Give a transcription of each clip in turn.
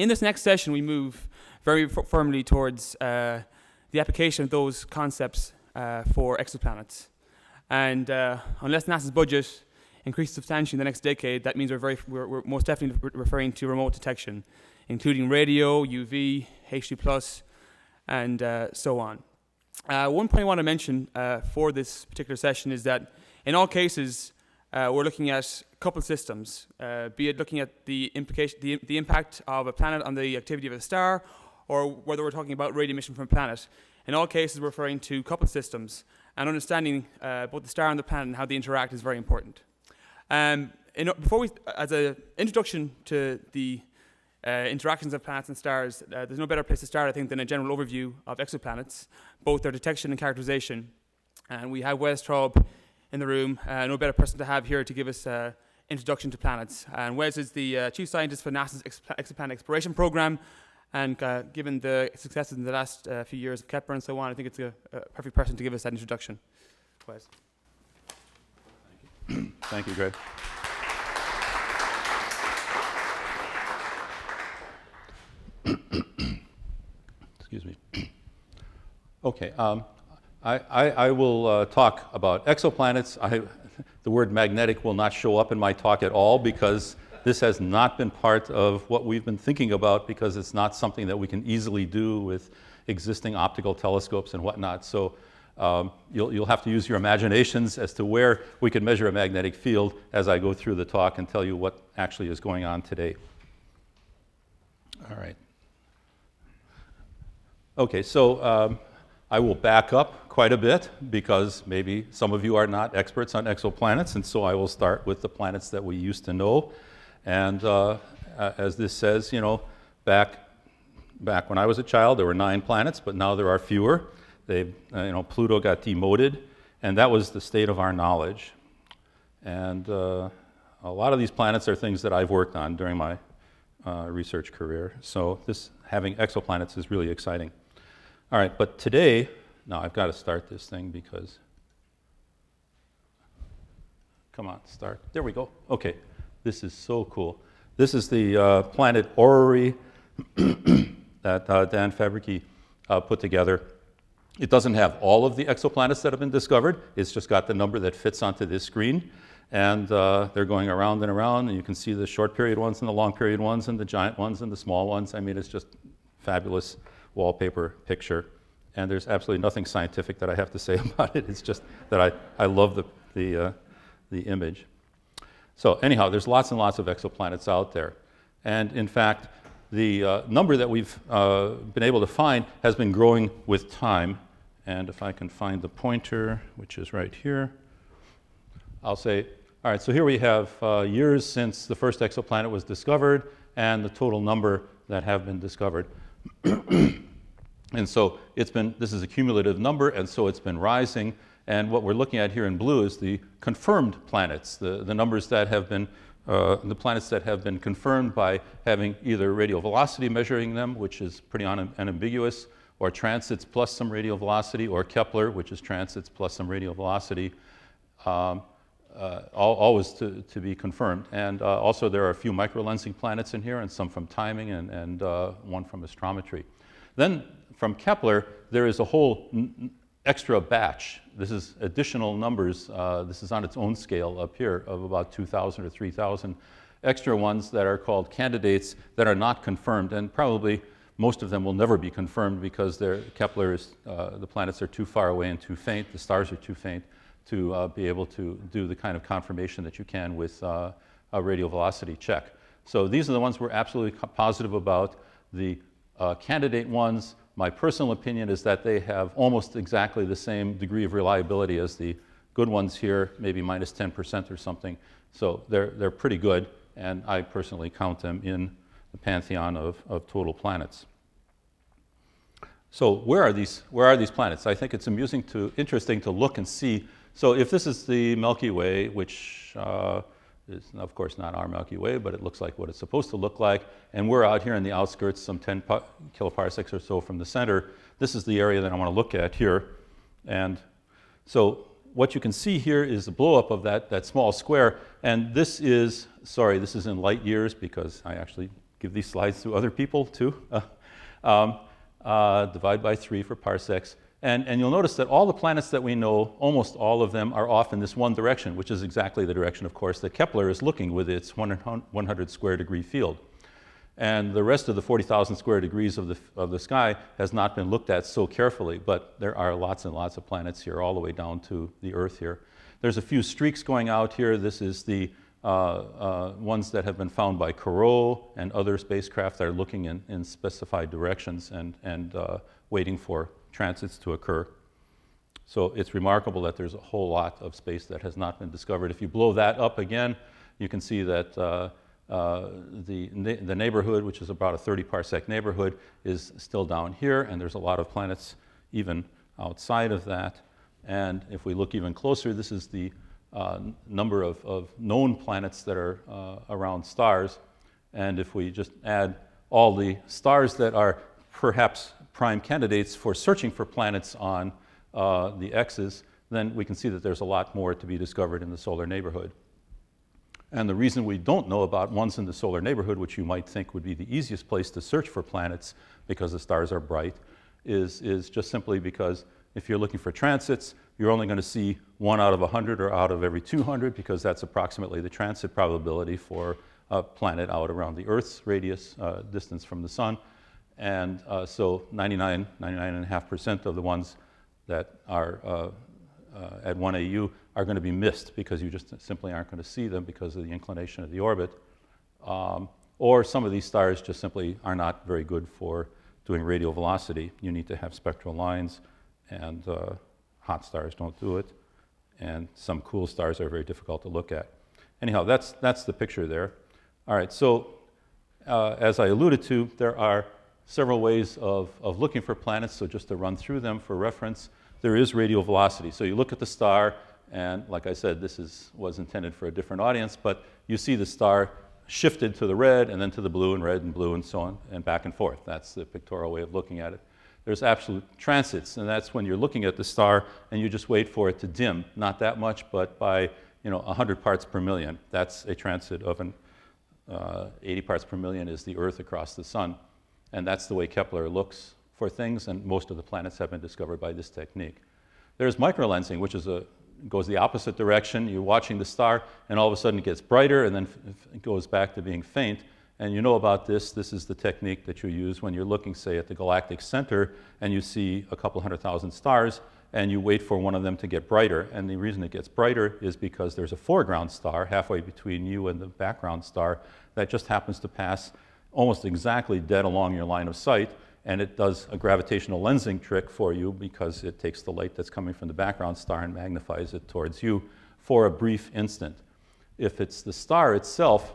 In this next session, we move very firmly towards the application of those concepts for exoplanets. And unless NASA's budget increased substantially in the next decade, that means we're most definitely referring to remote detection, including radio, UV, H2+, and so on. One point I want to mention for this particular session is that in all cases, we're looking at coupled systems, be it looking at the impact of a planet on the activity of a star, or whether we're talking about radio emission from a planet. In all cases, we're referring to coupled systems, and understanding both the star and the planet and how they interact is very important. As an introduction to the interactions of planets and stars, there's no better place to start, I think, than a general overview of exoplanets, both their detection and characterization. And we have Wes Traub in the room, no better person to have here to give us an introduction to planets. And Wes is the chief scientist for NASA's Exoplanet Exploration Program. And given the successes in the last few years of Kepler and so on, I think it's a perfect person to give us that introduction. Wes. Thank you. Thank you, Greg. Excuse me. Okay. I will talk about exoplanets. The word magnetic will not show up in my talk at all, because this has not been part of what we've been thinking about, because it's not something that we can easily do with existing optical telescopes and whatnot. So you'll have to use your imaginations as to where we could measure a magnetic field as I go through the talk and tell you what actually is going on today. All right. Okay, so I will back up quite a bit, because maybe some of you are not experts on exoplanets, and so I will start with the planets that we used to know. And as this says, you know, back when I was a child, there were 9 planets, but now there are fewer. They, you know, Pluto got demoted, and that was the state of our knowledge. And a lot of these planets are things that I've worked on during my research career. So this having exoplanets is really exciting. All right, but today, now I've got to start this thing because, come on, start. There we go. Okay, this is so cool. This is the planet orrery that Dan Fabricky put together. It doesn't have all of the exoplanets that have been discovered. It's just got the number that fits onto this screen. And they're going around and around. And you can see the short period ones and the long period ones and the giant ones and the small ones. I mean, it's just fabulous wallpaper picture, and there's absolutely nothing scientific that I have to say about it. It's just that I love the image. So anyhow, there's lots and lots of exoplanets out there, and in fact, the number that we've been able to find has been growing with time. And if I can find the pointer, which is right here, I'll say, all right, so here we have years since the first exoplanet was discovered, and the total number that have been discovered. And so it's been, this is a cumulative number, and so it's been rising. And what we're looking at here in blue is the confirmed planets, the numbers that have been, the planets that have been confirmed by having either radial velocity measuring them, which is pretty unambiguous, or transits plus some radial velocity, or Kepler, which is transits plus some radial velocity, always to be confirmed. And also there are a few microlensing planets in here, and some from timing, and one from astrometry. Then from Kepler, there is a whole extra batch. This is additional numbers. This is on its own scale up here of about 2,000 or 3,000 extra ones that are called candidates that are not confirmed. And probably most of them will never be confirmed, because Kepler is, the planets are too far away and too faint. The stars are too faint to be able to do the kind of confirmation that you can with a radial velocity check. So these are the ones we're absolutely positive about. The candidate ones, my personal opinion is that they have almost exactly the same degree of reliability as the good ones here, maybe minus 10% or something. So they're pretty good, and I personally count them in the pantheon of total planets. So where are these planets? I think it's interesting to look and see. So if this is the Milky Way, which is, of course, not our Milky Way, but it looks like what it's supposed to look like, and we're out here in the outskirts, some 10 kiloparsecs or so from the center. This is the area that I want to look at here. And so what you can see here is the blow-up of that small square. And this is in light years, because I actually give these slides to other people too. Divide by 3 for parsecs. And you'll notice that all the planets that we know, almost all of them, are off in this one direction, which is exactly the direction, of course, that Kepler is looking with its 100 square degree field. And the rest of the 40,000 square degrees of the sky has not been looked at so carefully, but there are lots and lots of planets here, all the way down to the Earth here. There's a few streaks going out here. This is the ones that have been found by Corot and other spacecraft that are looking in specified directions and waiting for transits to occur. So it's remarkable that there's a whole lot of space that has not been discovered. If you blow that up again, you can see that the neighborhood, which is about a 30 parsec neighborhood, is still down here, and there's a lot of planets even outside of that. And if we look even closer, this is the number of known planets that are around stars. And if we just add all the stars that are perhaps prime candidates for searching for planets on the X's, then we can see that there's a lot more to be discovered in the solar neighborhood. And the reason we don't know about ones in the solar neighborhood, which you might think would be the easiest place to search for planets because the stars are bright, is just simply because if you're looking for transits, you're only going to see 1 out of 100 or out of every 200, because that's approximately the transit probability for a planet out around the Earth's radius distance from the Sun. And so 99.5% of the ones that are at 1AU are going to be missed, because you just simply aren't going to see them because of the inclination of the orbit. Or some of these stars just simply are not very good for doing radial velocity. You need to have spectral lines, and hot stars don't do it. And some cool stars are very difficult to look at. Anyhow, that's the picture there. All right, so as I alluded to, there are several ways of looking for planets, so just to run through them for reference, there is radial velocity. So you look at the star, and like I said, this was intended for a different audience, but you see the star shifted to the red, and then to the blue, and red, and blue, and so on, and back and forth. That's the pictorial way of looking at it. There's absolute transits, and that's when you're looking at the star, and you just wait for it to dim, not that much, but by 100 parts per million. That's a transit of 80 parts per million is the Earth across the Sun. And that's the way Kepler looks for things, and most of the planets have been discovered by this technique. There's microlensing, which is goes the opposite direction. You're watching the star, and all of a sudden it gets brighter, and then it goes back to being faint. And you know about this. This is the technique that you use when you're looking, say, at the galactic center, and you see a couple 100,000 stars, and you wait for one of them to get brighter. And the reason it gets brighter is because there's a foreground star halfway between you and the background star that just happens to pass almost exactly dead along your line of sight, and it does a gravitational lensing trick for you, because it takes the light that's coming from the background star and magnifies it towards you for a brief instant. If it's the star itself,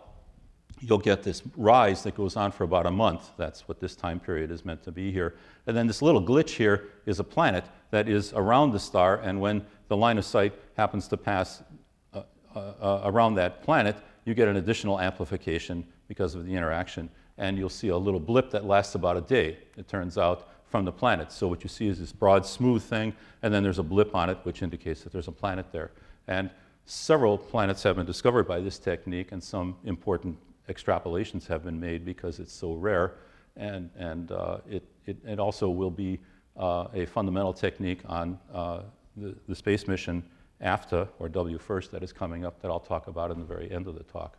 you'll get this rise that goes on for about a month. That's what this time period is meant to be here. And then this little glitch here is a planet that is around the star, and when the line of sight happens to pass around that planet, you get an additional amplification because of the interaction, and you'll see a little blip that lasts about a day, it turns out, from the planet. So what you see is this broad, smooth thing, and then there's a blip on it, which indicates that there's a planet there. And several planets have been discovered by this technique, and some important extrapolations have been made because it's so rare, and it also will be a fundamental technique on the space mission AFTA, or WFIRST, that is coming up, that I'll talk about in the very end of the talk.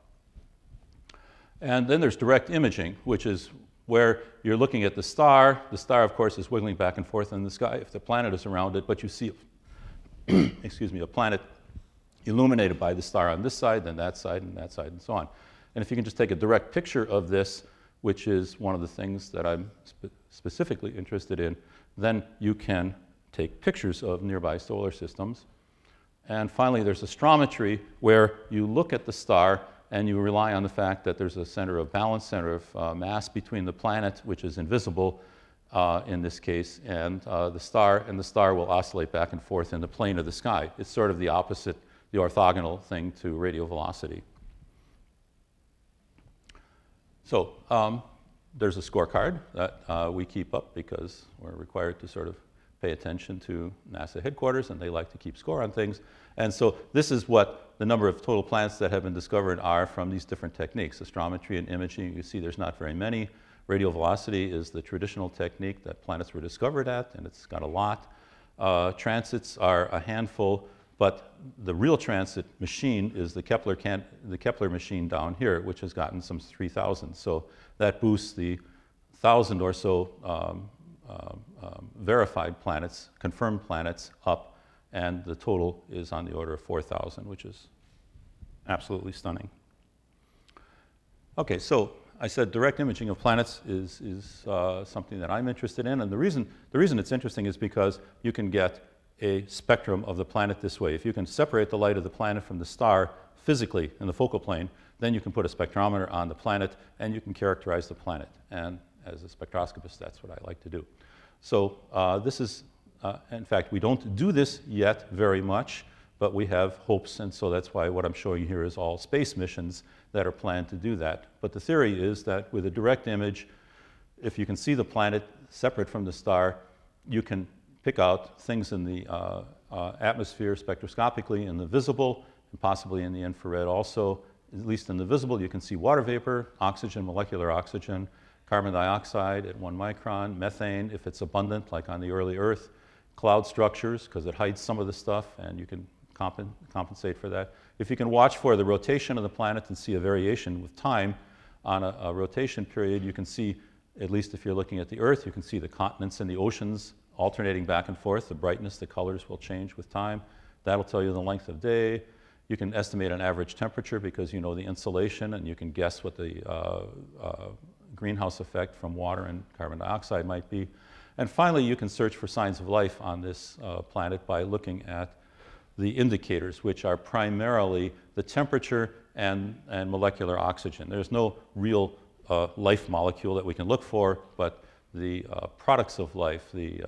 And then there's direct imaging, which is where you're looking at the star. The star, of course, is wiggling back and forth in the sky if the planet is around it, but you see excuse me, a planet illuminated by the star on this side, then that side, and that side, and so on. And if you can just take a direct picture of this, which is one of the things that I'm specifically interested in, then you can take pictures of nearby solar systems. And finally, there's astrometry, where you look at the star and you rely on the fact that there's a center of balance, center of mass between the planet, which is invisible in this case, and the star, and the star will oscillate back and forth in the plane of the sky. It's sort of the opposite, the orthogonal thing to radial velocity. So there's a scorecard that we keep up because we're required to sort of pay attention to NASA headquarters, and they like to keep score on things. And so this is what the number of total planets that have been discovered are from these different techniques. Astrometry and imaging, you see there's not very many. Radial velocity is the traditional technique that planets were discovered at, and it's got a lot. Transits are a handful, but the real transit machine is the Kepler machine down here, which has gotten some 3,000. So that boosts the 1,000 or so verified planets, confirmed planets up, and the total is on the order of 4,000, which is absolutely stunning. Okay, so I said direct imaging of planets is something that I'm interested in, and the reason it's interesting is because you can get a spectrum of the planet this way. If you can separate the light of the planet from the star physically in the focal plane, then you can put a spectrometer on the planet and you can characterize the planet. And as a spectroscopist, that's what I like to do. So this is, in fact, we don't do this yet very much, but we have hopes, and so that's why what I'm showing you here is all space missions that are planned to do that. But the theory is that with a direct image, if you can see the planet separate from the star, you can pick out things in the atmosphere spectroscopically in the visible, and possibly in the infrared also. At least in the visible, you can see water vapor, oxygen, molecular oxygen, carbon dioxide at 1 micron, methane if it's abundant, like on the early Earth, cloud structures, because it hides some of the stuff, and you can compensate for that. If you can watch for the rotation of the planet and see a variation with time on a rotation period, you can see, at least if you're looking at the Earth, you can see the continents and the oceans alternating back and forth. The brightness, the colors will change with time. That'll tell you the length of day. You can estimate an average temperature because you know the insulation, and you can guess what the greenhouse effect from water and carbon dioxide might be. And finally, you can search for signs of life on this planet by looking at the indicators, which are primarily the temperature and molecular oxygen. There's no real life molecule that we can look for, but the products of life, the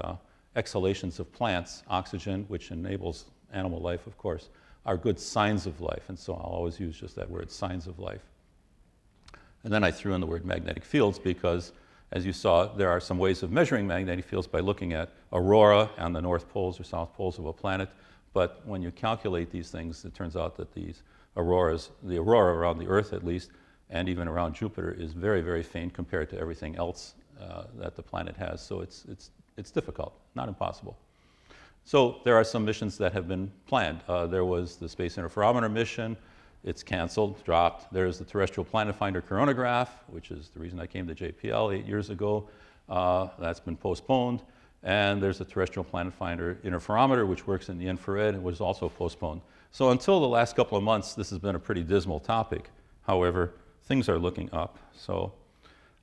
exhalations of plants, oxygen, which enables animal life, of course, are good signs of life. And so I'll always use just that word, signs of life. And then I threw in the word magnetic fields because, as you saw, there are some ways of measuring magnetic fields by looking at aurora on the north poles or south poles of a planet. But when you calculate these things, it turns out that these auroras, the aurora around the Earth at least, and even around Jupiter, is very, very faint compared to everything else that the planet has. So it's difficult, not impossible. So there are some missions that have been planned. There was the Space Interferometer Mission. It's canceled, dropped. There's the Terrestrial Planet Finder Coronagraph, which is the reason I came to JPL 8 years ago. That's been postponed. And there's the Terrestrial Planet Finder Interferometer, which works in the infrared and was also postponed. So until the last couple of months, this has been a pretty dismal topic. However, things are looking up. So,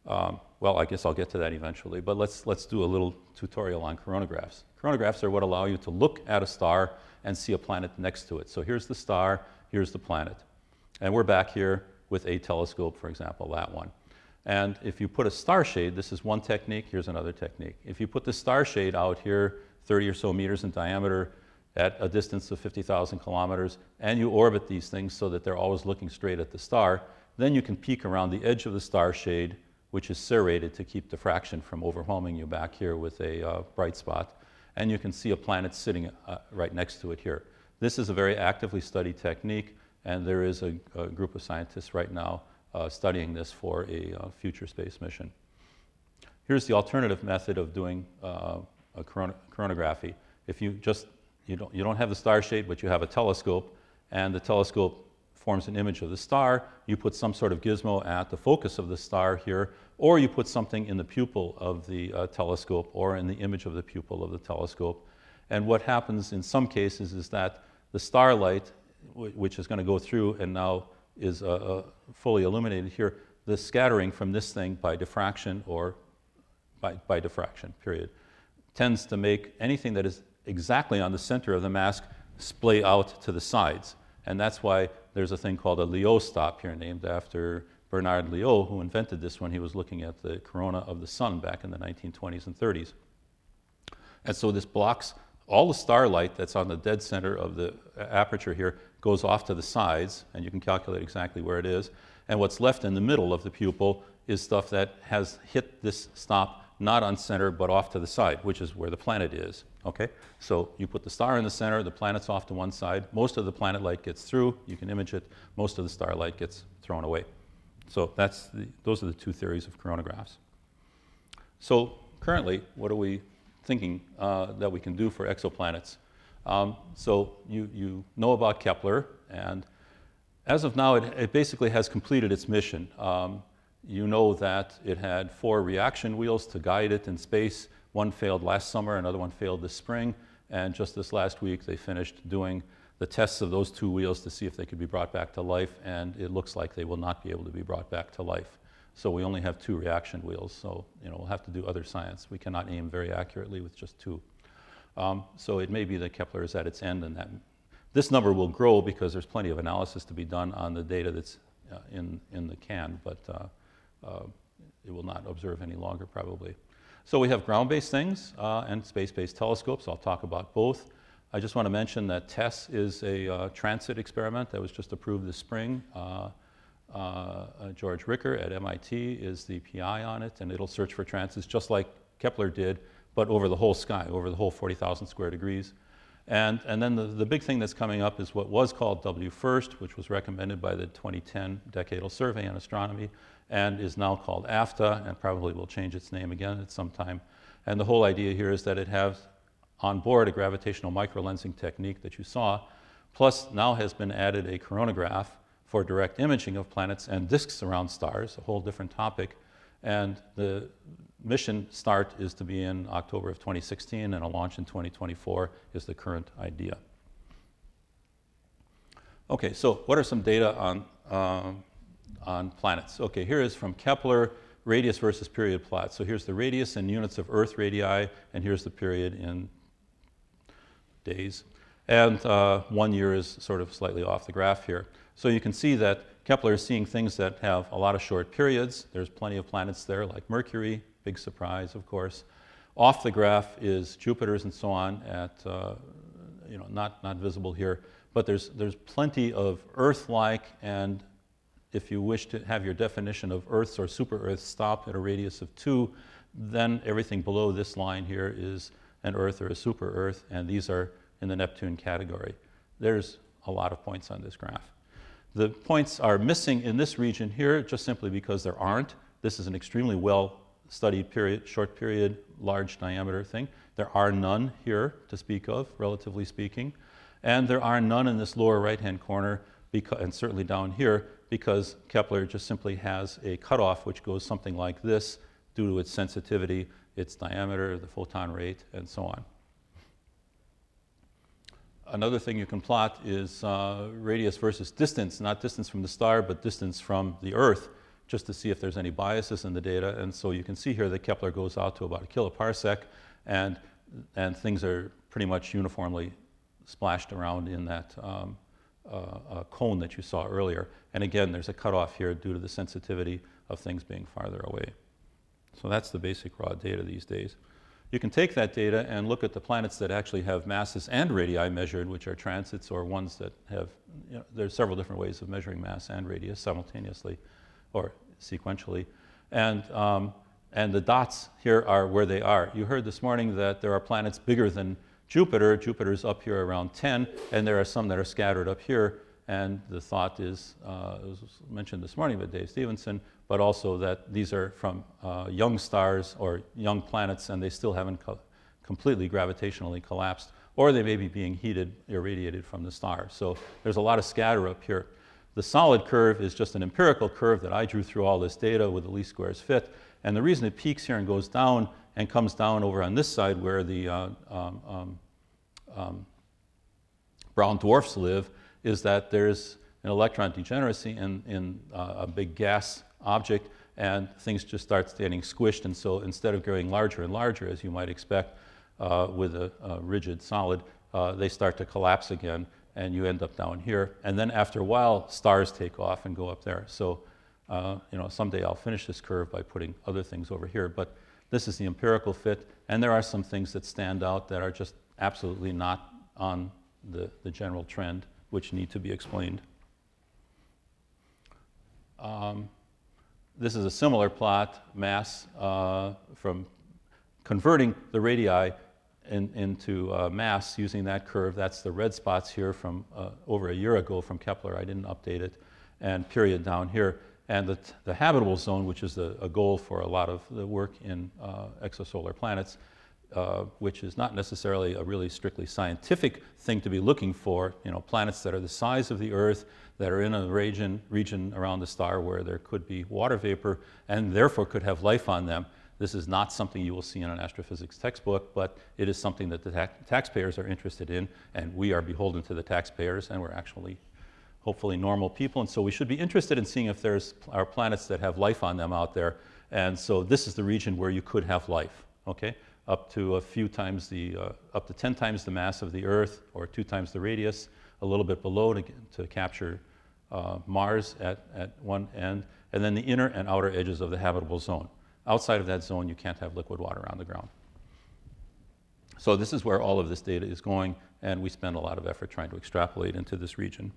well, I guess I'll get to that eventually, but let's do a little tutorial on coronagraphs. Coronagraphs are what allow you to look at a star and see a planet next to it. So here's the star, here's the planet. And we're back here with a telescope, for example, that one. And if you put a star shade, this is one technique, here's another technique. If you put the star shade out here, 30 or so meters in diameter, at a distance of 50,000 kilometers, and you orbit these things so that they're always looking straight at the star, then you can peek around the edge of the star shade, which is serrated to keep diffraction from overwhelming you back here with a bright spot. And you can see a planet sitting right next to it here. This is a very actively studied technique, and there is a group of scientists right now studying this for a future space mission. Here's the alternative method of doing a coronagraphy. If you just, you don't have the star shade, but you have a telescope, and the telescope forms an image of the star, you put some sort of gizmo at the focus of the star here, or you put something in the pupil of the telescope or in the image of the pupil of the telescope. And what happens in some cases is that the starlight, which is going to go through and now is fully illuminated here, the scattering from this thing by diffraction or by diffraction, period, tends to make anything that is exactly on the center of the mask splay out to the sides. And that's why there's a thing called a Lyot stop here, named after Bernard Lyot, who invented this when he was looking at the corona of the sun back in the 1920s and 30s. And so this blocks all the starlight that's on the dead center of the aperture here, goes off to the sides, and you can calculate exactly where it is. And what's left in the middle of the pupil is stuff that has hit this stop not on center, but off to the side, which is where the planet is, okay? So you put the star in the center, the planet's off to one side. Most of the planet light gets through. You can image it. Most of the starlight gets thrown away. So that's those are the two theories of coronagraphs. So currently, what are we thinking that we can do for exoplanets? So you know about Kepler, and as of now, it basically has completed its mission. You know that it had 4 reaction wheels to guide it in space. One failed last summer, another one failed this spring, and just this last week they finished doing the tests of those 2 wheels to see if they could be brought back to life, and it looks like they will not be able to be brought back to life. So we only have 2 reaction wheels, so we'll have to do other science. We cannot aim very accurately with just 2. So it may be that Kepler is at its end, and that this number will grow because there's plenty of analysis to be done on the data that's in the can, but it will not observe any longer probably. So we have ground-based things and space-based telescopes. I'll talk about both. I just want to mention that TESS is a transit experiment that was just approved this spring. George Ricker at MIT is the PI on it, and it'll search for transits just like Kepler did, but over the whole sky, over the whole 40,000 square degrees. And then the big thing that's coming up is what was called WFIRST, which was recommended by the 2010 Decadal Survey on Astronomy, and is now called AFTA, and probably will change its name again at some time. And the whole idea here is that it has on board a gravitational microlensing technique that you saw, plus now has been added a coronagraph for direct imaging of planets and disks around stars, a whole different topic. And the mission start is to be in October of 2016, and a launch in 2024 is the current idea. Okay, so what are some data on planets? Okay, here is from Kepler, radius versus period plot. So here's the radius in units of Earth radii, and here's the period in days. And 1 year is sort of slightly off the graph here. So you can see that Kepler is seeing things that have a lot of short periods. There's plenty of planets there, like Mercury, big surprise, of course. Off the graph is Jupiter's and so on, at not visible here. But there's plenty of Earth-like, and if you wish to have your definition of Earths or super-Earths stop at a radius of 2, then everything below this line here is an Earth or a super-Earth, and these are in the Neptune category. There's a lot of points on this graph. The points are missing in this region here just simply because there aren't. This is an extremely well-studied period, short period, large diameter thing. There are none here to speak of, relatively speaking. And there are none in this lower right-hand corner, and certainly down here, because Kepler just simply has a cutoff which goes something like this due to its sensitivity, its diameter, the photon rate, and so on. Another thing you can plot is radius versus distance, not distance from the star, but distance from the Earth, just to see if there's any biases in the data. And so you can see here that Kepler goes out to about a kiloparsec, and things are pretty much uniformly splashed around in that cone that you saw earlier. And again, there's a cutoff here due to the sensitivity of things being farther away. So that's the basic raw data these days. You can take that data and look at the planets that actually have masses and radii measured, which are transits or ones that have, there's several different ways of measuring mass and radius simultaneously or sequentially. And the dots here are where they are. You heard this morning that there are planets bigger than Jupiter. Jupiter's up here around 10, and there are some that are scattered up here. And the thought is, it was mentioned this morning by Dave Stevenson, but also that these are from young stars or young planets, and they still haven't completely gravitationally collapsed, or they may be being heated, irradiated from the star. So there's a lot of scatter up here. The solid curve is just an empirical curve that I drew through all this data with the least squares fit. And the reason it peaks here and goes down and comes down over on this side where the brown dwarfs live is that there's an electron degeneracy in a big gas object, and things just start getting squished. And so instead of growing larger and larger, as you might expect with a rigid solid, they start to collapse again, and you end up down here. And then after a while, stars take off and go up there. So someday I'll finish this curve by putting other things over here. But this is the empirical fit, and there are some things that stand out that are just absolutely not on the general trend, which need to be explained. This is a similar plot, mass from converting the radii into mass using that curve. That's the red spots here from over a year ago from Kepler. I didn't update it. And period down here. And the habitable zone, which is a goal for a lot of the work in exosolar planets, which is not necessarily a really strictly scientific thing to be looking for, you know, planets that are the size of the Earth, that are in a region around the star where there could be water vapor and therefore could have life on them. This is not something you will see in an astrophysics textbook, but it is something that the taxpayers are interested in, and we are beholden to the taxpayers, and we're actually hopefully normal people, and so we should be interested in seeing if there's are planets that have life on them out there. And so this is the region where you could have life, okay? Up to a few times the, up to 10 times the mass of the Earth, or 2 times the radius, a little bit below to capture Mars at one end, and then the inner and outer edges of the habitable zone. Outside of that zone, you can't have liquid water on the ground. So this is where all of this data is going, and we spend a lot of effort trying to extrapolate into this region.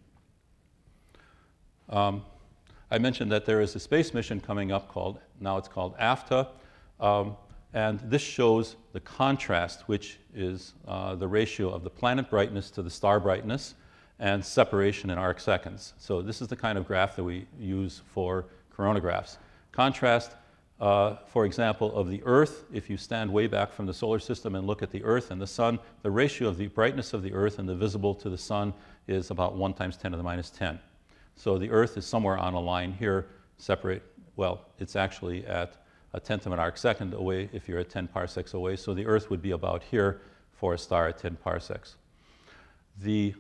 I mentioned that there is a space mission coming up called, now it's called AFTA, and this shows the contrast, which is the ratio of the planet brightness to the star brightness and separation in arc seconds. So this is the kind of graph that we use for coronagraphs. Contrast, for example, of the Earth, if you stand way back from the solar system and look at the Earth and the Sun, the ratio of the brightness of the Earth and the visible to the Sun is about 1 × 10⁻¹⁰. So the Earth is somewhere on a line here, separate, well, it's actually at 1/10 of an arc second away if you're at 10 parsecs away. So the Earth would be about here for a star at 10 parsecs. The,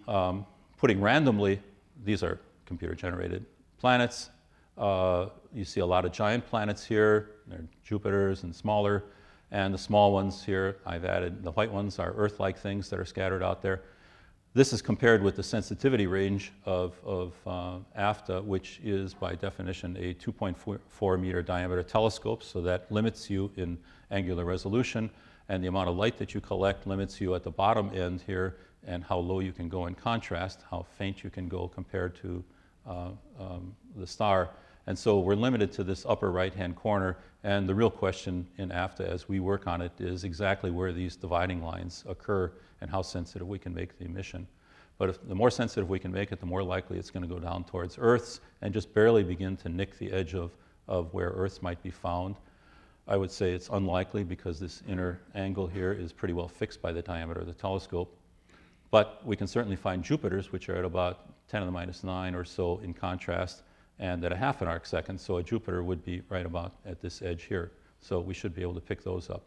putting randomly, these are computer-generated planets. You see a lot of giant planets here. They're Jupiters and smaller. And the small ones here, I've added, the white ones are Earth-like things that are scattered out there. This is compared with the sensitivity range of AFTA, which is by definition a 2.4 meter diameter telescope, so that limits you in angular resolution, and the amount of light that you collect limits you at the bottom end here, and how low you can go in contrast, how faint you can go compared to the star. And so we're limited to this upper right-hand corner, and the real question in AFTA as we work on it is exactly where these dividing lines occur and how sensitive we can make the emission. But if the more sensitive we can make it, the more likely it's going to go down towards Earth's and just barely begin to nick the edge of where Earth's might be found. I would say it's unlikely because this inner angle here is pretty well fixed by the diameter of the telescope. But we can certainly find Jupiters, which are at about 10⁻⁹ or so in contrast, and at 1/2 an arc second, so a Jupiter would be right about at this edge here. So we should be able to pick those up.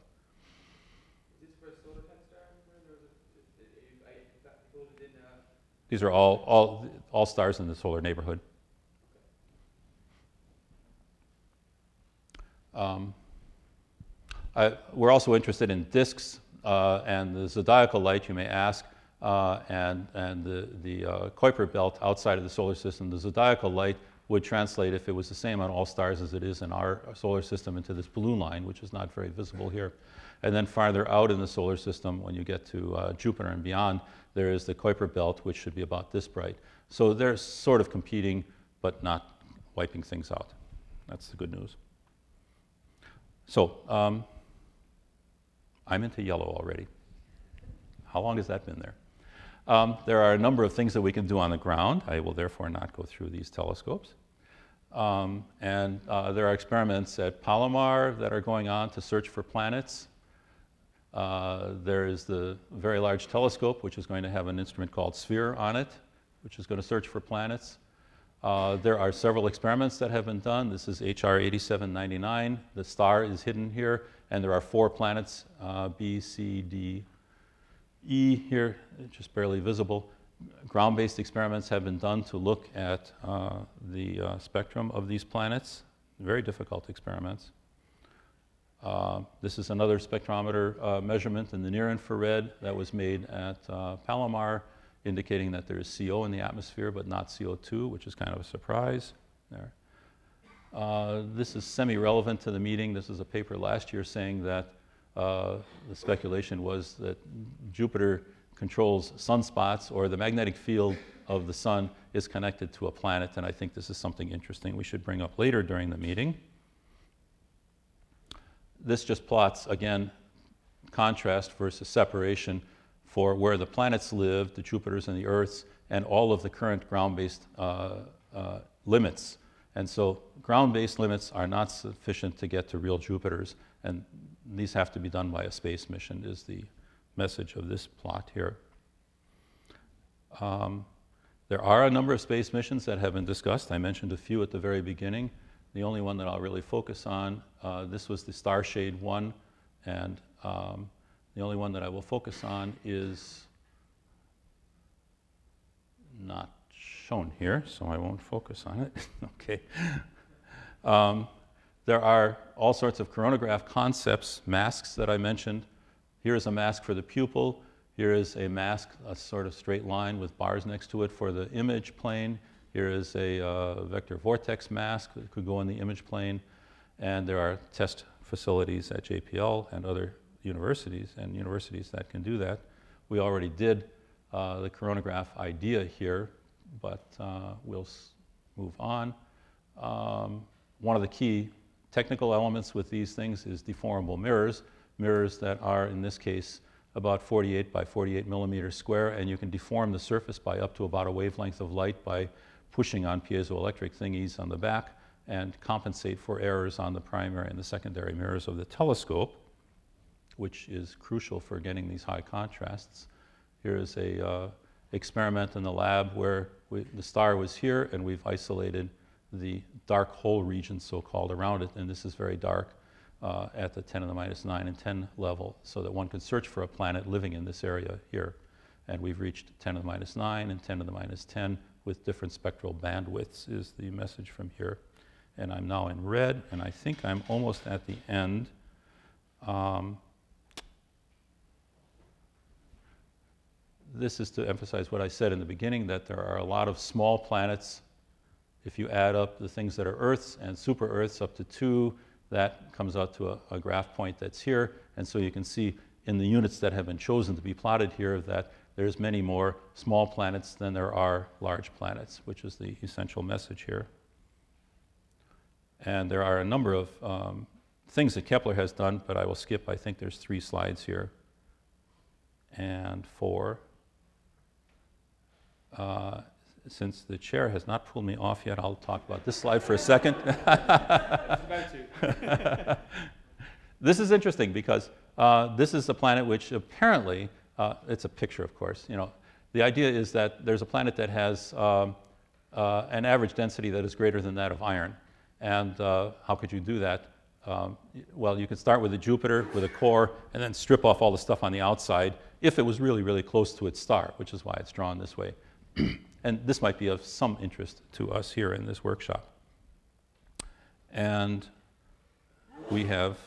These are all stars in the solar neighborhood. We're also interested in disks and the zodiacal light, you may ask, and the Kuiper belt outside of the solar system. The zodiacal light would translate, if it was the same on all stars as it is in our solar system, into this blue line, which is not very visible here. And then farther out in the solar system, when you get to Jupiter and beyond, there is the Kuiper belt, which should be about this bright. So they're sort of competing, but not wiping things out. That's the good news. So I'm into yellow already. How long has that been there? There are a number of things that we can do on the ground. I will therefore not go through these telescopes. There are experiments at Palomar that are going on to search for planets. There is the Very Large Telescope, which is going to have an instrument called SPHERE on it, which is going to search for planets. There are several experiments that have been done. This is HR 8799. The star is hidden here, and there are 4 planets, B, C, D, E here, just barely visible. Ground-based experiments have been done to look at the spectrum of these planets. Very difficult experiments. This is another spectrometer measurement in the near-infrared that was made at Palomar, indicating that there is CO in the atmosphere, but not CO2, which is kind of a surprise there. This is semi-relevant to the meeting. This is a paper last year saying that the speculation was that Jupiter controls sunspots, or the magnetic field of the sun is connected to a planet, and I think this is something interesting we should bring up later during the meeting. This just plots, again, contrast versus separation for where the planets live, the Jupiters and the Earths, and all of the current ground-based limits. And so ground-based limits are not sufficient to get to real Jupiters, and these have to be done by a space mission, is the message of this plot here. There are a number of space missions that have been discussed. I mentioned a few at the very beginning. The only one that I'll really focus on, this was the Starshade 1, and the only one that I will focus on is not shown here, so I won't focus on it. Okay. There are all sorts of coronagraph concepts, masks that I mentioned. Here is a mask for the pupil. Here is a mask, a sort of straight line with bars next to it for the image plane. Here is a vector vortex mask that could go in the image plane. And there are test facilities at JPL and other universities, and universities that can do that. We already did the coronagraph idea here, but we'll move on. One of the key technical elements with these things is deformable mirrors, mirrors that are, in this case, about 48 by 48 millimeters square, and you can deform the surface by up to about a wavelength of light by pushing on piezoelectric thingies on the back and compensate for errors on the primary and the secondary mirrors of the telescope, which is crucial for getting these high contrasts. Here is a experiment in the lab where the star was here, and we've isolated the dark hole region, so-called, around it, and this is very dark at the 10 to the minus 9 and 10 level, so that one could search for a planet living in this area here. And we've reached 10 to the minus 9 and 10 to the minus 10 with different spectral bandwidths, is the message from here. And I'm now in red, and I think I'm almost at the end. This is to emphasize what I said in the beginning, that there are a lot of small planets. If you add up the things that are Earths and super-Earths up to 2, that comes out to a graph point that's here. And so you can see in the units that have been chosen to be plotted here that there's many more small planets than there are large planets, which is the essential message here. And there are a number of things that Kepler has done, but I will skip. I think there's 3 slides here and 4. Since the chair has not pulled me off yet, I'll talk about this slide for a second. This is interesting because this is a planet which apparently, it's a picture, of course. You know, the idea is that there's a planet that has an average density that is greater than that of iron. And how could you do that? Well, you could start with a Jupiter, with a core, and then strip off all the stuff on the outside if it was really, really close to its star, which is why it's drawn this way. And this might be of some interest to us here in this workshop. And we have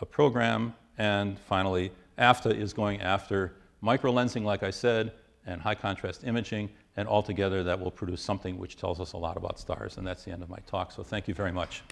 a program. And finally, AFTA is going after microlensing, like I said, and high contrast imaging. And altogether, that will produce something which tells us a lot about stars. And that's the end of my talk. So thank you very much.